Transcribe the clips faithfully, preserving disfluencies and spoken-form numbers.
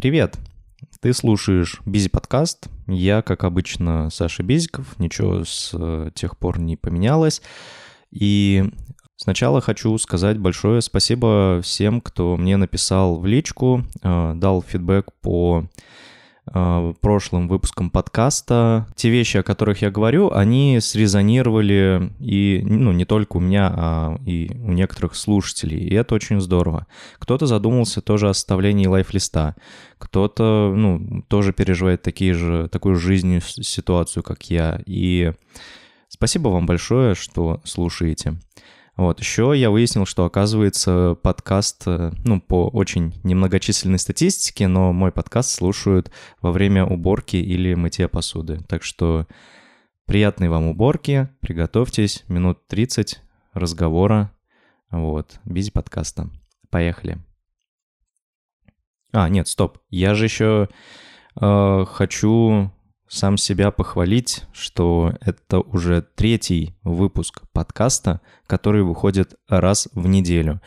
Привет! Ты слушаешь Бизи-подкаст. Я, как обычно, Саша Бизиков. Ничего с тех пор не поменялось. И сначала хочу сказать большое спасибо всем, кто мне написал в личку, дал фидбэк по прошлым выпускам подкаста. Те вещи, о которых я говорю, они срезонировали и, ну, не только у меня, а и у некоторых слушателей. И это очень здорово. Кто-то задумался тоже о составлении лайфлиста. Кто-то, ну, тоже переживает такие же, такую жизненную ситуацию, как я. И спасибо вам большое, что слушаете. Вот, еще я выяснил, что, оказывается, подкаст, ну, по очень немногочисленной статистике, но мой подкаст слушают во время уборки или мытья посуды. Так что приятной вам уборки, приготовьтесь, минут тридцать разговора, вот, Бизи-подкаста. Поехали. А, нет, стоп, я же еще э, хочу сам себя похвалить, что это уже третий выпуск подкаста, который выходит раз в неделю.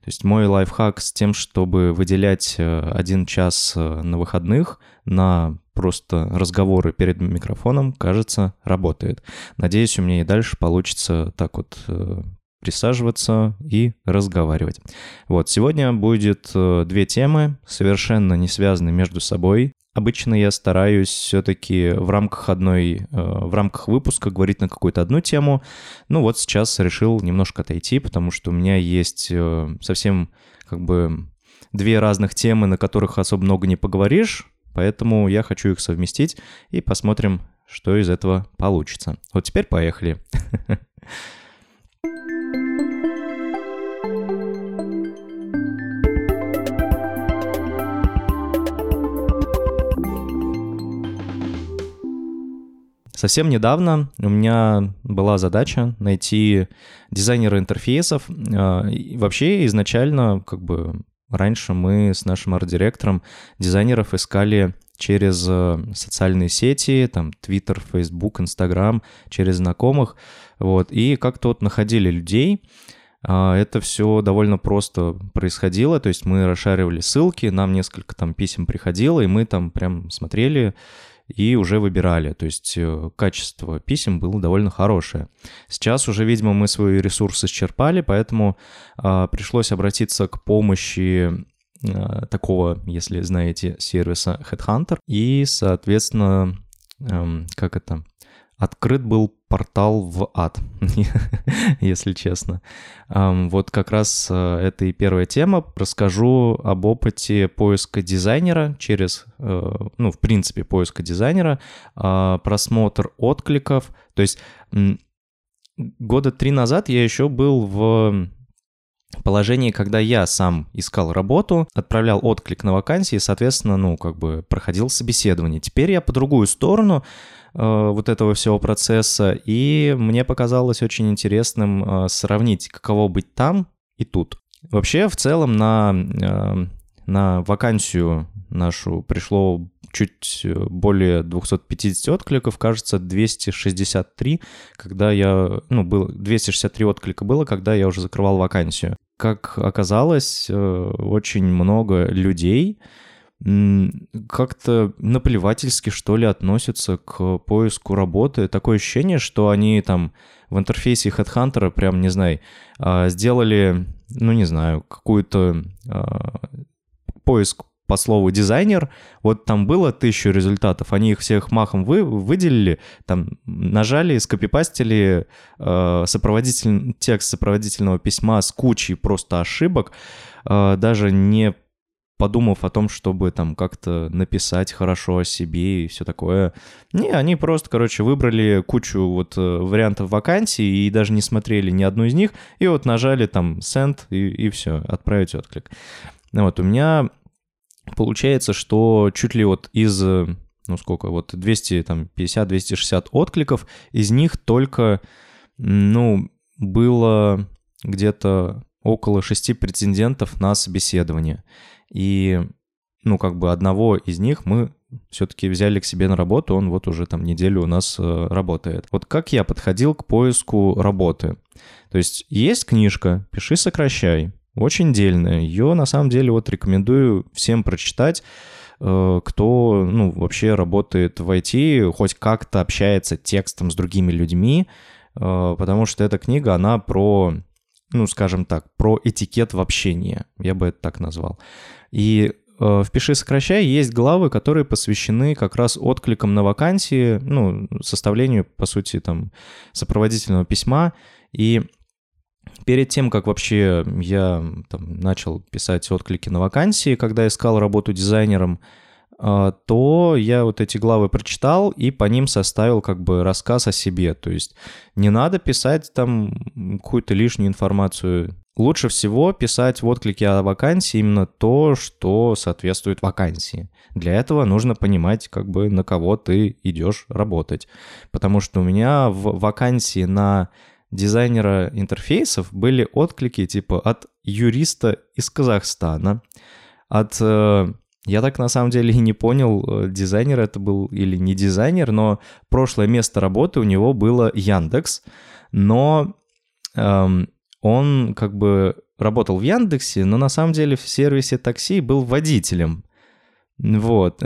То есть мой лайфхак с тем, чтобы выделять один час на выходных на просто разговоры перед микрофоном, кажется, работает. Надеюсь, у меня и дальше получится так вот присаживаться и разговаривать. Вот, сегодня будет две темы, совершенно не связанные между собой. Обычно я стараюсь все-таки в рамках одной, в рамках выпуска говорить на какую-то одну тему. Ну вот сейчас решил немножко отойти, потому что у меня есть совсем как бы две разных темы, на которых особо много не поговоришь, поэтому я хочу их совместить и посмотрим, что из этого получится. Вот теперь поехали. Совсем недавно у меня была задача найти дизайнера интерфейсов. И вообще изначально, как бы раньше мы с нашим арт-директором дизайнеров искали через социальные сети, там Twitter, Facebook, Instagram, через знакомых, вот, и как-то вот находили людей. Это все довольно просто происходило, то есть мы расшаривали ссылки, нам несколько там писем приходило, и мы там прям смотрели и уже выбирали, то есть качество писем было довольно хорошее. Сейчас уже, видимо, мы свои ресурсы исчерпали, поэтому э, пришлось обратиться к помощи э, такого, если знаете, сервиса HeadHunter. И, соответственно, э, как это, открыт был портал в ад, если честно. Э, вот как раз э, это и первая тема. Расскажу об опыте поиска дизайнера через... ну, в принципе, поиска дизайнера, просмотр откликов. То есть года три назад я еще был в положении, когда я сам искал работу, отправлял отклик на вакансии, соответственно, ну, как бы проходил собеседование. Теперь я по другую сторону вот этого всего процесса, и мне показалось очень интересным сравнить, каково быть там и тут. Вообще, в целом, на... на вакансию нашу пришло чуть более двести пятьдесят откликов, кажется, двести шестьдесят три, когда я, ну, было, двести шестьдесят три отклика было, когда я уже закрывал вакансию. Как оказалось, очень много людей как-то наплевательски, что ли, относятся к поиску работы. Такое ощущение, что они там в интерфейсе HeadHunter прям, не знаю, сделали, ну, не знаю, какую-то... поиск по слову «дизайнер», вот там было тысячу результатов, они их всех махом вы, выделили, там нажали, скопипастили э, сопроводитель, текст сопроводительного письма с кучей просто ошибок, э, даже не подумав о том, чтобы там как-то написать хорошо о себе и все такое. Не, они просто, короче, выбрали кучу вот вариантов вакансий и даже не смотрели ни одну из них, и вот нажали там «send» и, и все, «отправить отклик». Вот, у меня получается, что чуть ли вот из, ну сколько, вот двести пятьдесят - двести шестьдесят откликов, из них только, ну, было где-то около шести претендентов на собеседование. И, ну, как бы одного из них мы все-таки взяли к себе на работу, он вот уже там неделю у нас работает. Вот как я подходил к поиску работы. То есть есть книжка «Пиши, сокращай». Очень дельная. Ее, на самом деле, вот рекомендую всем прочитать. кто, ну, вообще работает в ай ти, хоть как-то общается текстом с другими людьми, потому что эта книга, она про, ну, скажем так, про этикет в общении, я бы это так назвал. И в «Пиши, сокращай» есть главы, которые посвящены как раз откликам на вакансии, ну, составлению, по сути, там, сопроводительного письма. И перед тем, как вообще я там начал писать отклики на вакансии, когда искал работу дизайнером, то я вот эти главы прочитал и по ним составил как бы рассказ о себе. То есть не надо писать там какую-то лишнюю информацию. Лучше всего писать в отклике о вакансии именно то, что соответствует вакансии. Для этого нужно понимать, как бы, на кого ты идешь работать. Потому что у меня в вакансии на дизайнера интерфейсов были отклики типа от юриста из Казахстана, от... Я так на самом деле и не понял, дизайнер это был или не дизайнер, но прошлое место работы у него было Яндекс, но эм, он как бы работал в Яндексе, но на самом деле в сервисе такси был водителем. Вот.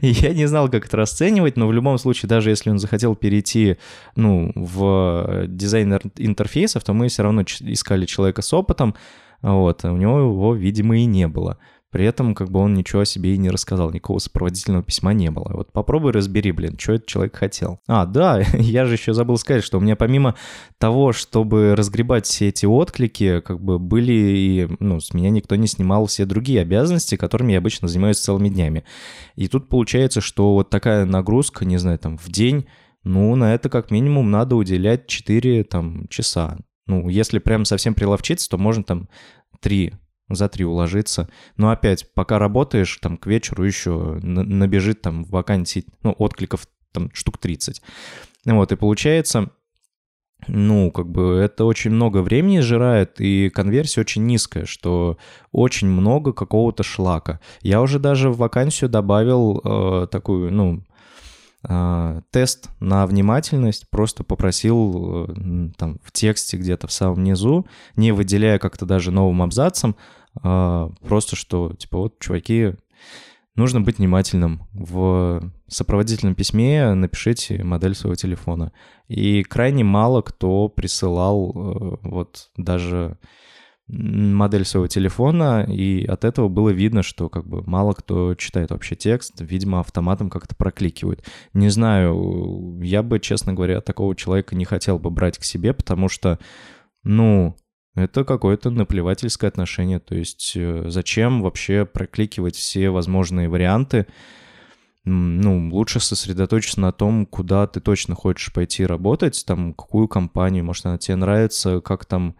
И я не знал, как это расценивать, но в любом случае, даже если он захотел перейти, ну, в дизайнер интерфейсов, то мы все равно искали человека с опытом, вот, а у него его, видимо, и не было. При этом, как бы, он ничего о себе и не рассказал, никакого сопроводительного письма не было. Вот попробуй разбери, блин, что этот человек хотел. А, да, я же еще забыл сказать, что у меня помимо того, чтобы разгребать все эти отклики, как бы были и, ну, с меня никто не снимал все другие обязанности, которыми я обычно занимаюсь целыми днями. И тут получается, что вот такая нагрузка, не знаю, там, в день, ну, на это как минимум надо уделять четыре, там, часа. Ну, если прям совсем приловчиться, то можно, там, три за три уложиться, но опять, пока работаешь, там, к вечеру еще набежит, там, вакансий, ну, откликов, там, штук тридцать, вот, и получается, ну, как бы, это очень много времени сжирает, и конверсия очень низкая, что очень много какого-то шлака. Я уже даже в вакансию добавил э, такую, ну, тест на внимательность, просто попросил там в тексте где-то в самом низу, не выделяя как-то даже новым абзацем, просто что, типа, вот, чуваки, нужно быть внимательным. В сопроводительном письме напишите модель своего телефона. И крайне мало кто присылал вот даже модель своего телефона, и от этого было видно, что как бы мало кто читает вообще текст, видимо, автоматом как-то прокликивают. Не знаю, я бы, честно говоря, такого человека не хотел бы брать к себе, потому что, ну, это какое-то наплевательское отношение, то есть зачем вообще прокликивать все возможные варианты? Ну, лучше сосредоточиться на том, куда ты точно хочешь пойти работать, там, какую компанию, может, она тебе нравится, как там...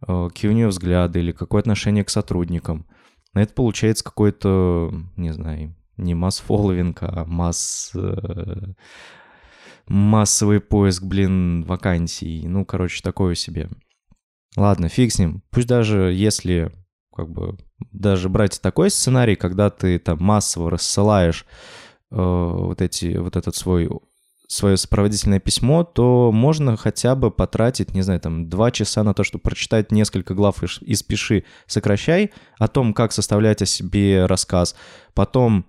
какие у нее взгляды или какое отношение к сотрудникам. Это получается какой-то, не знаю, не масс-фолловинг, а масс... массовый поиск, блин, вакансий. Ну, короче, такое себе. Ладно, фиг с ним. Пусть даже если, как бы, даже брать такой сценарий, когда ты там массово рассылаешь э, вот эти, вот этот свой... свое сопроводительное письмо, то можно хотя бы потратить, не знаю, там, два часа на то, чтобы прочитать несколько глав из «Пиши, сокращай», о том, как составлять о себе рассказ, потом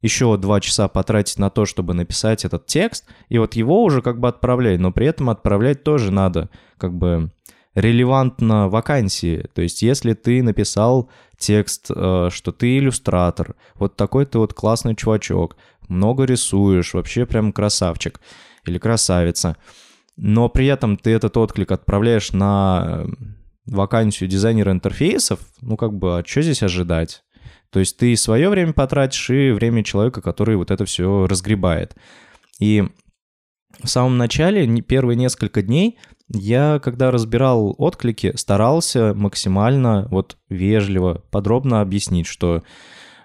еще два часа потратить на то, чтобы написать этот текст, и вот его уже как бы отправлять, но при этом отправлять тоже надо, как бы, релевантно вакансии, то есть если ты написал текст, что ты иллюстратор, вот такой ты вот классный чувачок, много рисуешь, вообще прям красавчик или красавица, но при этом ты этот отклик отправляешь на вакансию дизайнера интерфейсов, ну как бы, а что здесь ожидать? То есть ты свое время потратишь и время человека, который вот это все разгребает. И в самом начале, первые несколько дней, я, когда разбирал отклики, старался максимально вот вежливо, подробно объяснить, что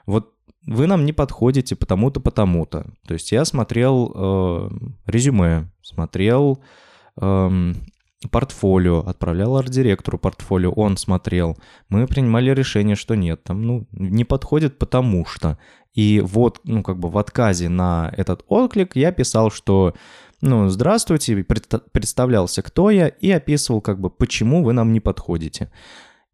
вот вы нам не подходите потому-то, потому-то. То есть я смотрел э, резюме, смотрел э, портфолио, отправлял арт-директору портфолио, он смотрел. Мы принимали решение, что нет, там, ну, не подходит потому что. И вот, ну, как бы в отказе на этот отклик я писал, что, ну, здравствуйте, представлялся, кто я, и описывал, как бы, почему вы нам не подходите.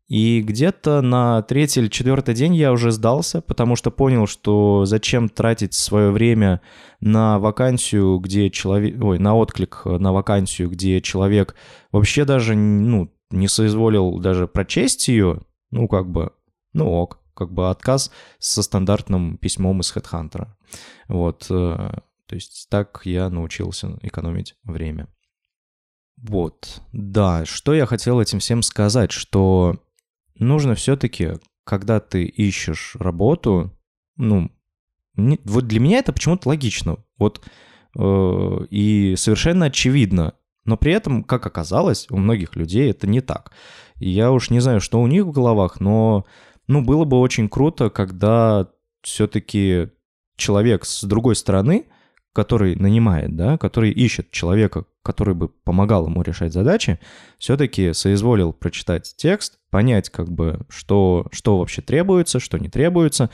И где-то на третий или четвертый день я уже сдался, потому что понял, что зачем тратить свое время на вакансию, где человек, ой, на отклик на вакансию, где человек вообще даже, ну, не соизволил даже прочесть ее, ну, как бы, ну, ок, как бы отказ со стандартным письмом из HeadHunter. Вот, то есть так я научился экономить время. Вот, да, что я хотел этим всем сказать, что... Нужно все-таки, когда ты ищешь работу, ну, не, вот для меня это почему-то логично, вот, э, и совершенно очевидно, но при этом, как оказалось, у многих людей это не так. И я уж не знаю, что у них в головах, но, ну, было бы очень круто, когда все-таки человек с другой стороны, который нанимает, да, который ищет человека, который бы помогал ему решать задачи, все-таки соизволил прочитать текст, понять, как бы, что, что вообще требуется, что не требуется,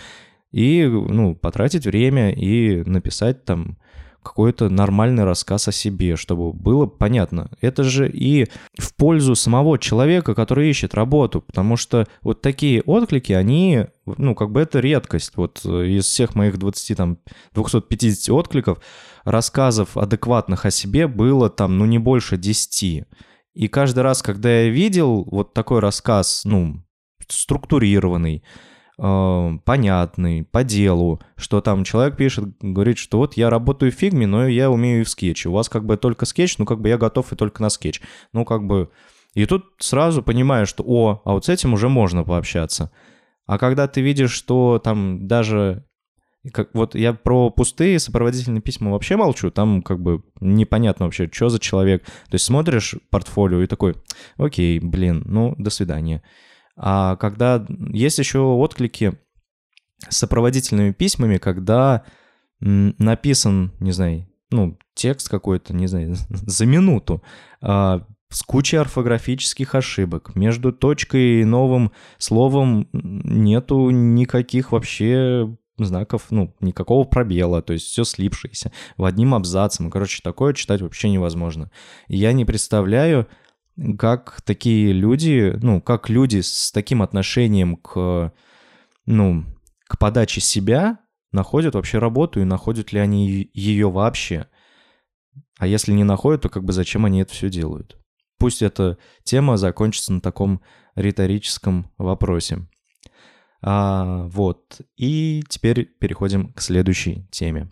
и, ну, потратить время и написать там какой-то нормальный рассказ о себе, чтобы было понятно. Это же и в пользу самого человека, который ищет работу, потому что вот такие отклики, они, ну, как бы это редкость. Вот из всех моих двадцати, там, двухсот пятидесяти откликов, рассказов адекватных о себе было там, ну, не больше десяти. И каждый раз, когда я видел вот такой рассказ, ну, структурированный, понятный, по делу, что там человек пишет, говорит, что вот я работаю в фигме, но я умею и в скетче. У вас как бы только скетч, ну как бы я готов и только на скетч. Ну как бы... И тут сразу понимаешь, что о, а вот с этим уже можно пообщаться. А когда ты видишь, что там даже... Как, вот я про пустые сопроводительные письма вообще молчу, там как бы непонятно вообще, что за человек. То есть смотришь портфолио и такой, окей, блин, ну до свидания. А когда есть еще отклики с сопроводительными письмами, когда написан, не знаю, ну, текст какой-то, не знаю, за минуту, а, с кучей орфографических ошибок, между точкой и новым словом нету никаких вообще знаков, ну, никакого пробела, то есть все слипшееся, в одним абзацем, короче, такое читать вообще невозможно. Я не представляю, как такие люди, ну, как люди с таким отношением к, ну, к подаче себя находят вообще работу и находят ли они ее вообще. А если не находят, то как бы зачем они это все делают? Пусть эта тема закончится на таком риторическом вопросе. А, вот. И теперь переходим к следующей теме.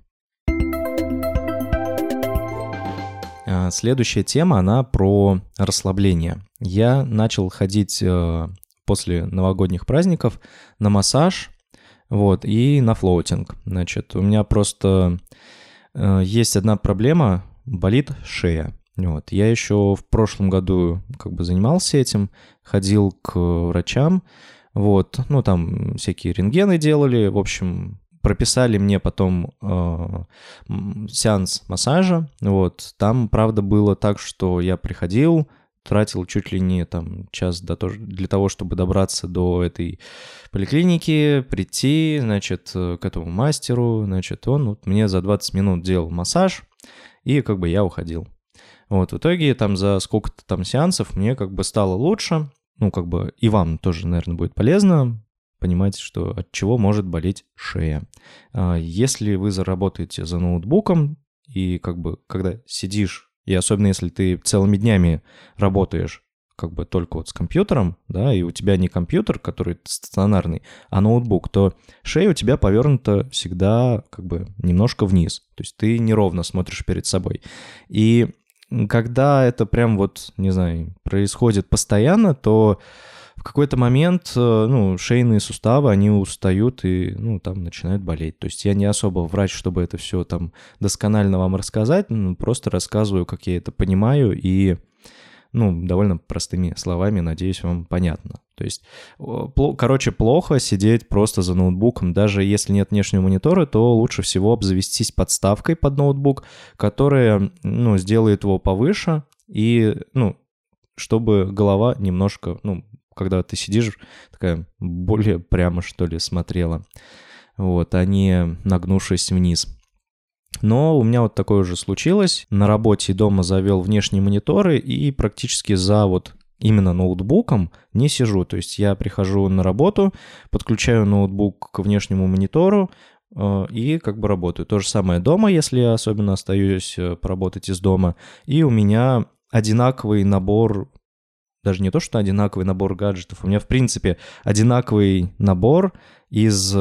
Следующая тема, она про расслабление. Я начал ходить после новогодних праздников на массаж, вот, и на флоутинг. Значит, у меня просто есть одна проблема, болит шея. Вот. Я еще в прошлом году как бы занимался этим, ходил к врачам, вот, ну, там всякие рентгены делали, в общем... Прописали мне потом э, сеанс массажа, вот, там, правда, было так, что я приходил, тратил чуть ли не там час до того, для того, чтобы добраться до этой поликлиники, прийти, значит, к этому мастеру, значит, он вот мне за двадцать минут делал массаж, и как бы я уходил. Вот, в итоге там за сколько-то там сеансов мне как бы стало лучше, ну, как бы и вам тоже, наверное, будет полезно, понимать, что от чего может болеть шея. Если вы заработаете за ноутбуком, и как бы когда сидишь, и особенно если ты целыми днями работаешь как бы только вот с компьютером, да, и у тебя не компьютер, который стационарный, а ноутбук, то шея у тебя повернута всегда как бы немножко вниз, то есть ты неровно смотришь перед собой. И когда это прям вот, не знаю, происходит постоянно, то в какой-то момент, ну, шейные суставы, они устают и, ну, там начинают болеть. То есть я не особо врач, чтобы это все там досконально вам рассказать, ну, просто рассказываю, как я это понимаю, и, ну, довольно простыми словами, надеюсь, вам понятно. То есть, пло- короче, плохо сидеть просто за ноутбуком. Даже если нет внешнего монитора, то лучше всего обзавестись подставкой под ноутбук, которая, ну, сделает его повыше, и, ну, чтобы голова немножко, ну, когда ты сидишь, такая более прямо, что ли, смотрела, вот, а не нагнувшись вниз. Но у меня вот такое уже случилось. На работе и дома завел внешние мониторы, и практически за вот именно ноутбуком не сижу. То есть я прихожу на работу, подключаю ноутбук к внешнему монитору и как бы работаю. То же самое дома, если я особенно остаюсь поработать из дома. И у меня одинаковый набор, даже не то, что одинаковый набор гаджетов, у меня в принципе одинаковый набор из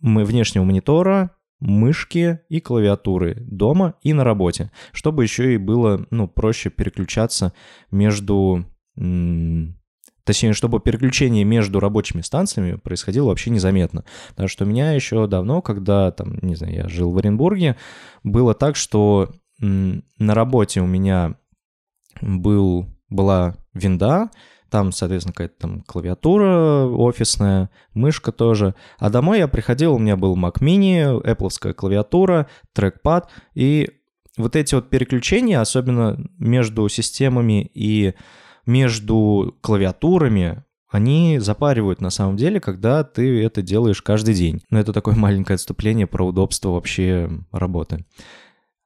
внешнего монитора, мышки и клавиатуры дома и на работе, чтобы еще и было, ну, проще переключаться между... Точнее, чтобы переключение между рабочими станциями происходило вообще незаметно. Потому что у меня еще давно, когда, там, не знаю, я жил в Оренбурге, было так, что на работе у меня был, была винда, там, соответственно, какая-то там клавиатура офисная, мышка тоже. А домой я приходил, у меня был Mac Mini, Apple-овская клавиатура, трекпад. И вот эти вот переключения, особенно между системами и... между клавиатурами, они запаривают на самом деле, когда ты это делаешь каждый день. Но это такое маленькое отступление про удобство вообще работы.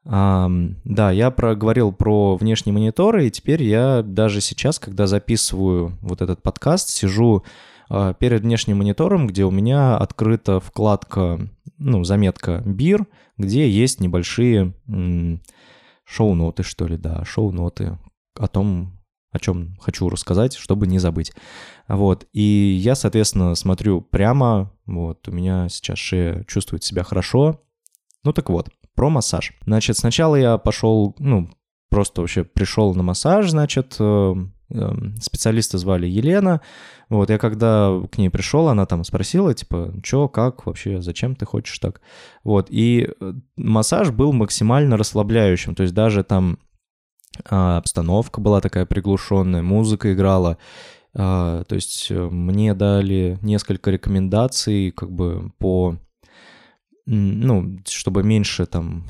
А, да, я проговорил про внешние мониторы, и теперь я даже сейчас, когда записываю вот этот подкаст, сижу а, перед внешним монитором, где у меня открыта вкладка, ну, заметка «Бир», где есть небольшие м- шоу-ноты, что ли, да, шоу-ноты о том, о чем хочу рассказать, чтобы не забыть. Вот, и я, соответственно, смотрю прямо, вот, у меня сейчас шея чувствует себя хорошо. Ну так вот, про массаж. Значит, сначала я пошел, ну, просто вообще пришел на массаж, значит, специалиста звали Елена. Вот, я когда к ней пришел, она там спросила, типа, что, как вообще, зачем ты хочешь так? Вот, и массаж был максимально расслабляющим, то есть даже там... обстановка была такая приглушенная, музыка играла, то есть мне дали несколько рекомендаций, как бы по, ну, чтобы меньше там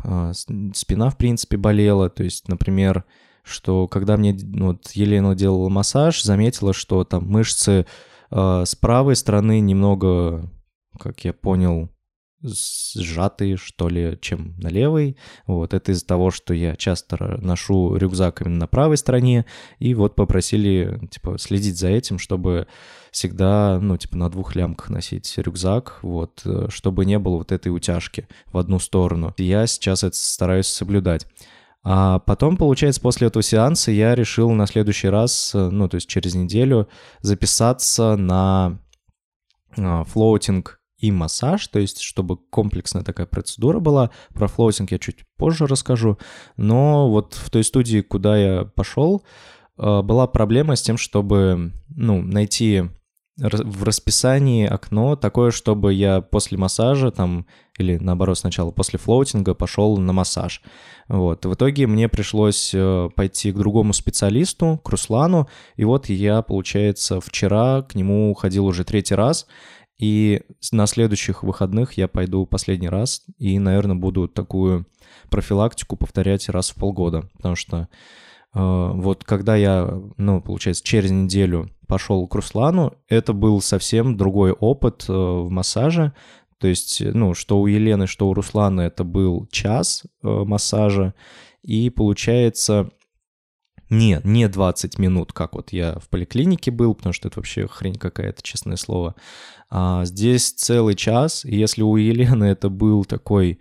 спина в принципе болела, то есть, например, что когда мне вот Елена делала массаж, заметила, что там мышцы с правой стороны немного, как я понял, сжатые, что ли, чем на левой. Вот, это из-за того, что я часто ношу рюкзак именно на правой стороне, и вот попросили, типа, следить за этим, чтобы всегда, ну, типа, на двух лямках носить рюкзак, вот, чтобы не было вот этой утяжки в одну сторону. И я сейчас это стараюсь соблюдать. А потом, получается, после этого сеанса я решил на следующий раз, ну, то есть через неделю, записаться на флоутинг и массаж, то есть чтобы комплексная такая процедура была. Про флоутинг я чуть позже расскажу. Но вот в той студии, куда я пошел, была проблема с тем, чтобы, ну, найти в расписании окно такое, чтобы я после массажа там, или наоборот сначала после флоутинга пошел на массаж. Вот. В итоге мне пришлось пойти к другому специалисту, к Руслану, и вот я, получается, вчера к нему ходил уже третий раз, и на следующих выходных я пойду последний раз и, наверное, буду такую профилактику повторять раз в полгода. Потому что э, вот когда я, ну, получается, через неделю пошел к Руслану, это был совсем другой опыт э, в массаже. То есть, ну, что у Елены, что у Руслана это был час э, массажа. И получается... Не, не двадцать минут, как вот я в поликлинике был, потому что это вообще хрень какая-то, честное слово. А здесь целый час, и если у Елены это был такой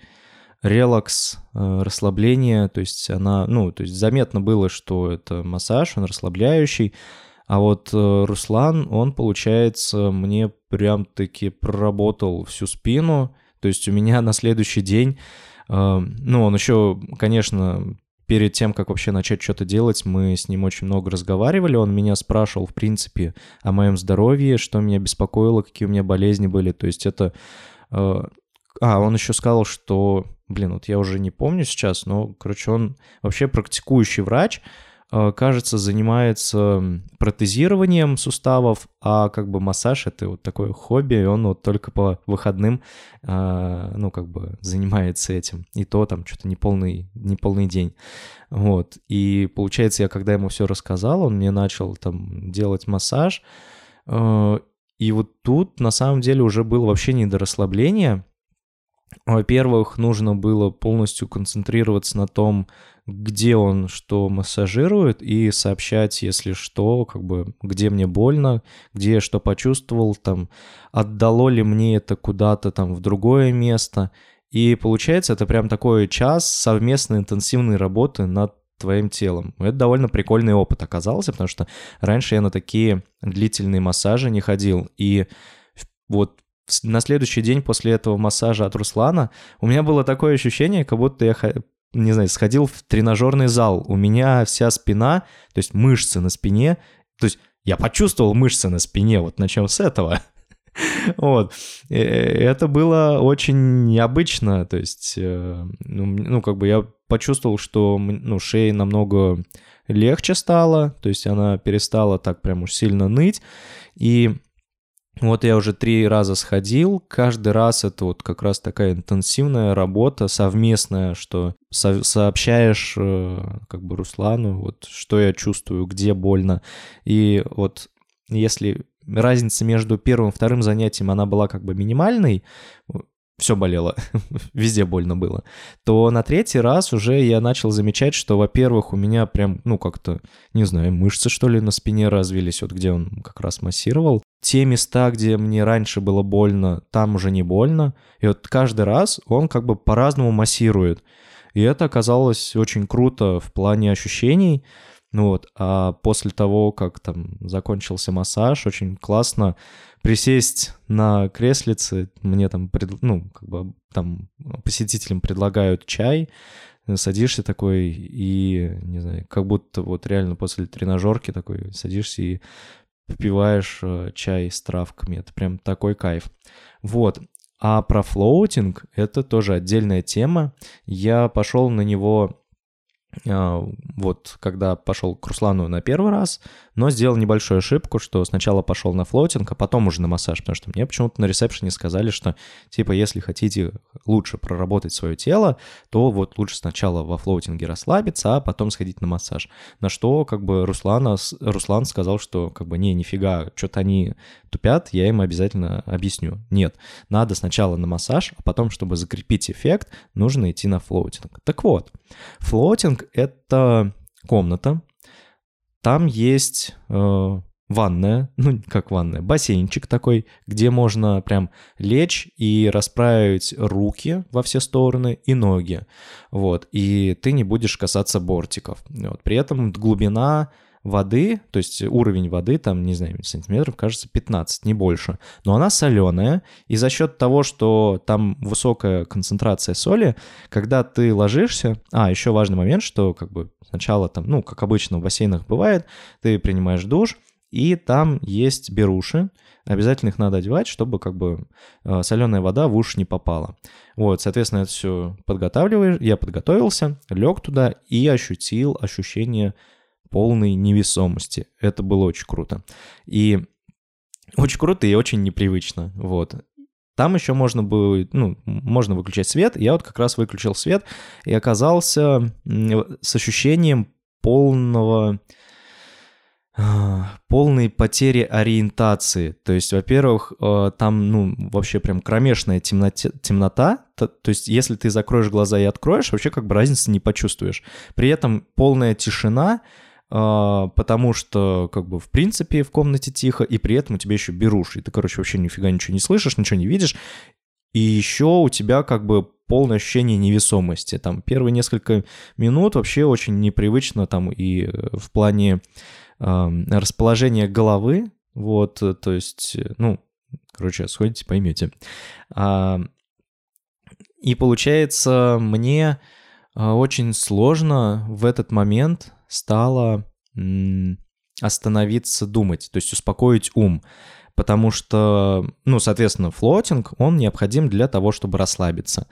релакс, расслабление, то есть она, ну, то есть заметно было, что это массаж, он расслабляющий, а вот Руслан, он, получается, мне прям-таки проработал всю спину, то есть у меня на следующий день, ну, он еще, конечно... Перед тем, как вообще начать что-то делать, мы с ним очень много разговаривали. Он меня спрашивал, в принципе, о моем здоровье, что меня беспокоило, какие у меня болезни были. То есть это... А, он еще сказал, что... Блин, вот я уже не помню сейчас, но, короче, он вообще практикующий врач, кажется, занимается протезированием суставов, а как бы массаж — это вот такое хобби, и он вот только по выходным, ну, как бы занимается этим. И то там что-то неполный, неполный день. Вот. И получается, я когда ему все рассказал, он мне начал там делать массаж, и вот тут на самом деле уже было вообще не до расслабления, Во-первых, нужно было полностью концентрироваться на том, где он что массажирует, и сообщать, если что, как бы, где мне больно, где я что почувствовал, там, отдало ли мне это куда-то там в другое место. И получается, это прям такой час совместной интенсивной работы над твоим телом. Это довольно прикольный опыт оказался, потому что раньше я на такие длительные массажи не ходил. И вот на следующий день после этого массажа от Руслана у меня было такое ощущение, как будто я, не знаю, сходил в тренажерный зал. У меня вся спина, то есть мышцы на спине, то есть я почувствовал мышцы на спине, вот начнем с этого. Вот. Это было очень необычно, то есть, ну, как бы я почувствовал, что, ну, шея намного легче стала, то есть она перестала так прям уж сильно ныть, и вот я уже три раза сходил, каждый раз это вот как раз такая интенсивная работа, совместная, что со- сообщаешь как бы Руслану, вот что я чувствую, где больно, и вот если разница между первым и вторым занятием, она была как бы минимальной, все болело, везде больно было, то на третий раз уже я начал замечать, что, во-первых, у меня прям, ну, как-то, не знаю, мышцы, что ли, на спине развились, вот где он как раз массировал. Те места, где мне раньше было больно, там уже не больно. И вот каждый раз он как бы по-разному массирует. И это оказалось очень круто в плане ощущений. Вот. А после того, как там закончился массаж, очень классно присесть на креслице. Мне там, пред... ну, как бы там посетителям предлагают чай. Садишься такой и, не знаю, как будто вот реально после тренажерки такой садишься и попиваешь чай с травками. Это прям такой кайф. Вот. А про флоутинг — это тоже отдельная тема. Я пошел на него... Вот, когда пошел к Руслану на первый раз, но сделал небольшую ошибку, что сначала пошел на флоутинг, а потом уже на массаж, потому что мне почему-то на ресепшене сказали, что, типа, если хотите лучше проработать свое тело, то вот лучше сначала во флоутинге расслабиться, а потом сходить на массаж. На что, как бы, Руслана, Руслан сказал, что, как бы, не, нифига, что-то они тупят, я им обязательно объясню. Нет, надо сначала на массаж, а потом, чтобы закрепить эффект, нужно идти на флоутинг. Так вот, флоутинг — это комната, там есть э, ванная, ну как ванная, бассейнчик такой, где можно прям лечь и расправить руки во все стороны и ноги, вот, и ты не будешь касаться бортиков, вот, при этом глубина воды, то есть уровень воды там, не знаю, сантиметров, кажется, пятнадцать, не больше, но она соленая, и за счет того, что там высокая концентрация соли, когда ты ложишься, а, еще важный момент, что как бы сначала там, ну, как обычно в бассейнах бывает, ты принимаешь душ, и там есть беруши, обязательно их надо одевать, чтобы как бы соленая вода в уши не попала. Вот, соответственно, это все подготавливаешь, я подготовился, лег туда и ощутил ощущение полной невесомости. Это было очень круто. И очень круто и очень непривычно. Вот. Там еще можно будет, ну, можно выключать свет. Я вот как раз выключил свет и оказался с ощущением полного... полной потери ориентации. То есть, во-первых, там, ну, вообще прям кромешная темноте, темнота. То, то есть, если ты закроешь глаза и откроешь, вообще как бы разницы не почувствуешь. При этом полная тишина, потому что, как бы, в принципе, в комнате тихо, и при этом у тебя еще беруши. И ты, короче, вообще нифига ничего не слышишь, ничего не видишь. И еще у тебя, как бы, полное ощущение невесомости. Там первые несколько минут вообще очень непривычно, там, и в плане расположение головы, вот, то есть, ну, короче, сходите, поймете. И получается, мне очень сложно в этот момент стало остановиться думать, то есть успокоить ум, потому что, ну, соответственно, флоутинг, он необходим для того, чтобы расслабиться.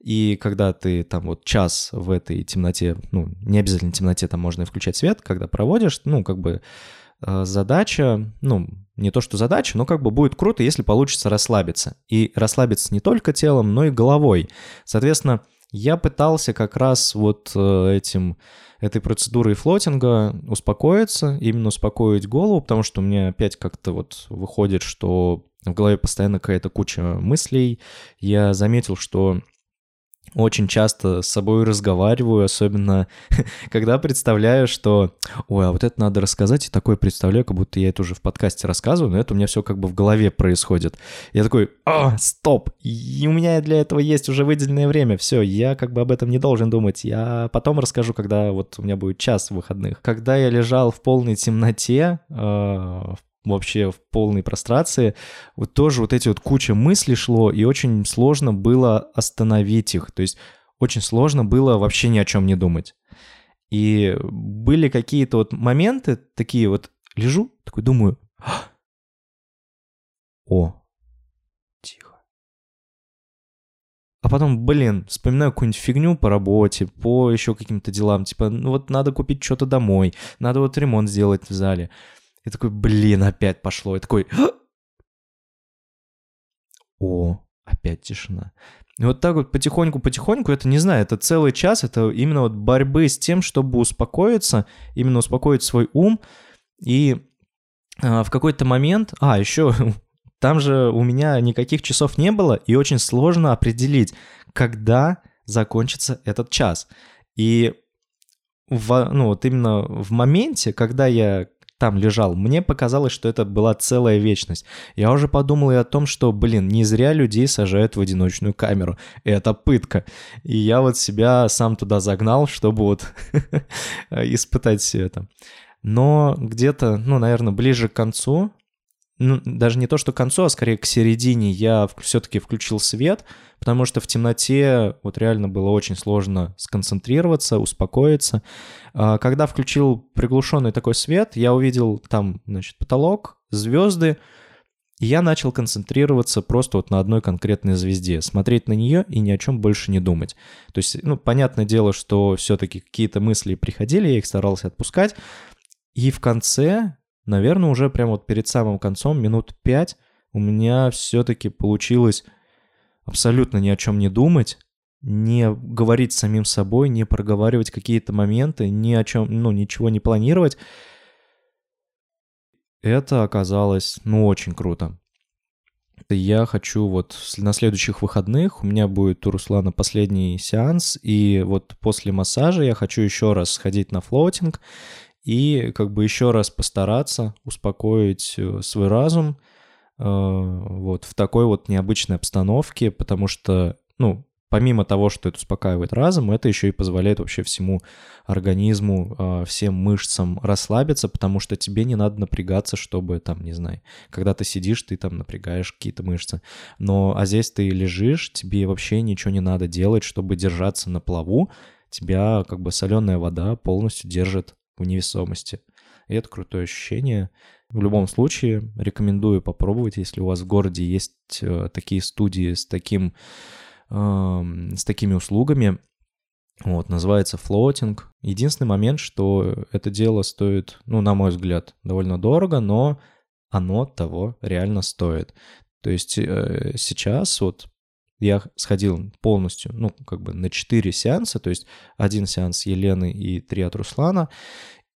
И когда ты там вот час в этой темноте, ну, не обязательно темноте, там можно и включать свет, когда проводишь, ну, как бы задача, ну, не то что задача, но как бы будет круто, если получится расслабиться. И расслабиться не только телом, но и головой. Соответственно, я пытался как раз вот этим, этой процедурой флотинга успокоиться, именно успокоить голову, потому что у меня опять как-то вот выходит, что В голове постоянно какая-то куча мыслей. Я заметил, что очень часто с собой разговариваю, особенно когда представляю, что «Ой, а вот это надо рассказать», и такое представляю, как будто я это уже в подкасте рассказываю, но это у меня все как бы в голове происходит. Я такой «О, стоп! И у меня для этого есть уже выделенное время, все, я как бы об этом не должен думать, я потом расскажу, когда вот у меня будет час выходных». Когда я лежал в полной темноте, в вообще в полной прострации, вот тоже вот эти вот куча мыслей шло, и очень сложно было остановить их, то есть очень сложно было вообще ни о чем не думать. И были какие-то вот моменты такие вот, лежу, такой думаю, о, тихо. А потом, блин, вспоминаю какую-нибудь фигню по работе, по еще каким-то делам, типа, ну вот надо купить что-то домой, надо вот ремонт сделать в зале. Я такой, блин, опять пошло. Я такой, о, опять тишина. И вот так вот потихоньку-потихоньку, это, не знаю, это целый час, это именно вот борьбы с тем, чтобы успокоиться, именно успокоить свой ум. И а, в какой-то момент, а, еще там же у меня никаких часов не было, и очень сложно определить, когда закончится этот час. И в, ну, вот именно в моменте, когда я там лежал, мне показалось, что это была целая вечность. Я уже подумал и о том, что, блин, не зря людей сажают в одиночную камеру. Это пытка. И я вот себя сам туда загнал, чтобы вот испытать все это. Но где-то, ну, наверное, ближе к концу, ну, даже не то, что к концу, а скорее к середине я все-таки включил свет, потому что в темноте вот реально было очень сложно сконцентрироваться, успокоиться. Когда включил приглушенный такой свет, я увидел там, значит, потолок, звезды, и я начал концентрироваться просто вот на одной конкретной звезде, смотреть на нее и ни о чем больше не думать. То есть, ну, понятное дело, что все-таки какие-то мысли приходили, я их старался отпускать, и в конце... Наверное, уже прямо вот перед самым концом, минут пять, у меня все-таки получилось абсолютно ни о чем не думать, не говорить с самим собой, не проговаривать какие-то моменты, ни о чем, ну, ничего не планировать. Это оказалось, ну, очень круто. Я хочу вот на следующих выходных, у меня будет у Руслана последний сеанс, и вот после массажа я хочу еще раз сходить на флоутинг, и как бы еще раз постараться успокоить свой разум э, вот в такой вот необычной обстановке, потому что, ну, помимо того, что это успокаивает разум, это еще и позволяет вообще всему организму, э, всем мышцам расслабиться, потому что тебе не надо напрягаться, чтобы там, не знаю, когда ты сидишь, ты там напрягаешь какие-то мышцы, но а здесь ты лежишь, тебе вообще ничего не надо делать, чтобы держаться на плаву, тебя как бы соленая вода полностью держит в невесомости. И это крутое ощущение. В любом случае, рекомендую попробовать, если у вас в городе есть э, такие студии с, таким, э, с такими услугами. Вот, называется флоутинг. Единственный момент, что это дело стоит, ну, на мой взгляд, довольно дорого, но оно того реально стоит. То есть э, сейчас вот я сходил полностью, ну, как бы на четыре сеанса, то есть один сеанс Елены и три от Руслана,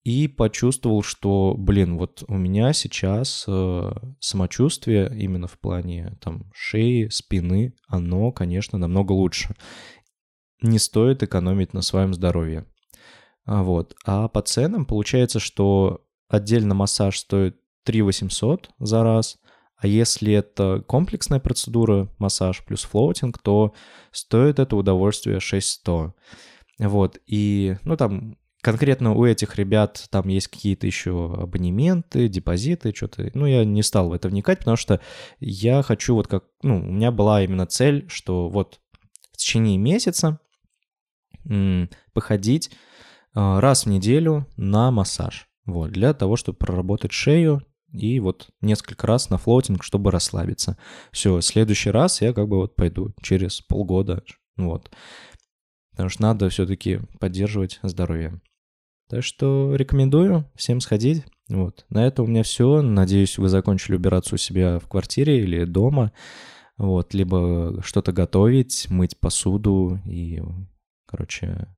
и почувствовал, что, блин, вот у меня сейчас э, самочувствие именно в плане там шеи, спины, оно, конечно, намного лучше. Не стоит экономить на своем здоровье. Вот. А по ценам получается, что отдельно массаж стоит три тысячи восемьсот за раз, а если это комплексная процедура, массаж плюс флоутинг, то стоит это удовольствие шесть тысяч сто. Вот, и, ну, там конкретно у этих ребят там есть какие-то еще абонементы, депозиты, что-то. Ну, я не стал в это вникать, потому что я хочу вот как... Ну, у меня была именно цель, что вот в течение месяца м- походить э, раз в неделю на массаж. Вот, для того, чтобы проработать шею, и вот несколько раз на флоутинг, чтобы расслабиться. Все, в следующий раз я как бы вот пойду через полгода, вот. Потому что надо все-таки поддерживать здоровье. Так что рекомендую всем сходить. Вот. На это у меня все. Надеюсь, вы закончили убираться у себя в квартире или дома. Вот. Либо что-то готовить, мыть посуду. И, короче,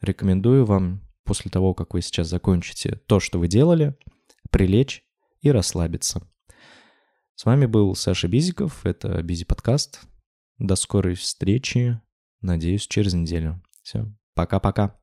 рекомендую вам после того, как вы сейчас закончите то, что вы делали, прилечь и расслабиться. С вами был Саша Бизиков, это Бизи-подкаст. До скорой встречи, надеюсь, через неделю. Все, пока-пока.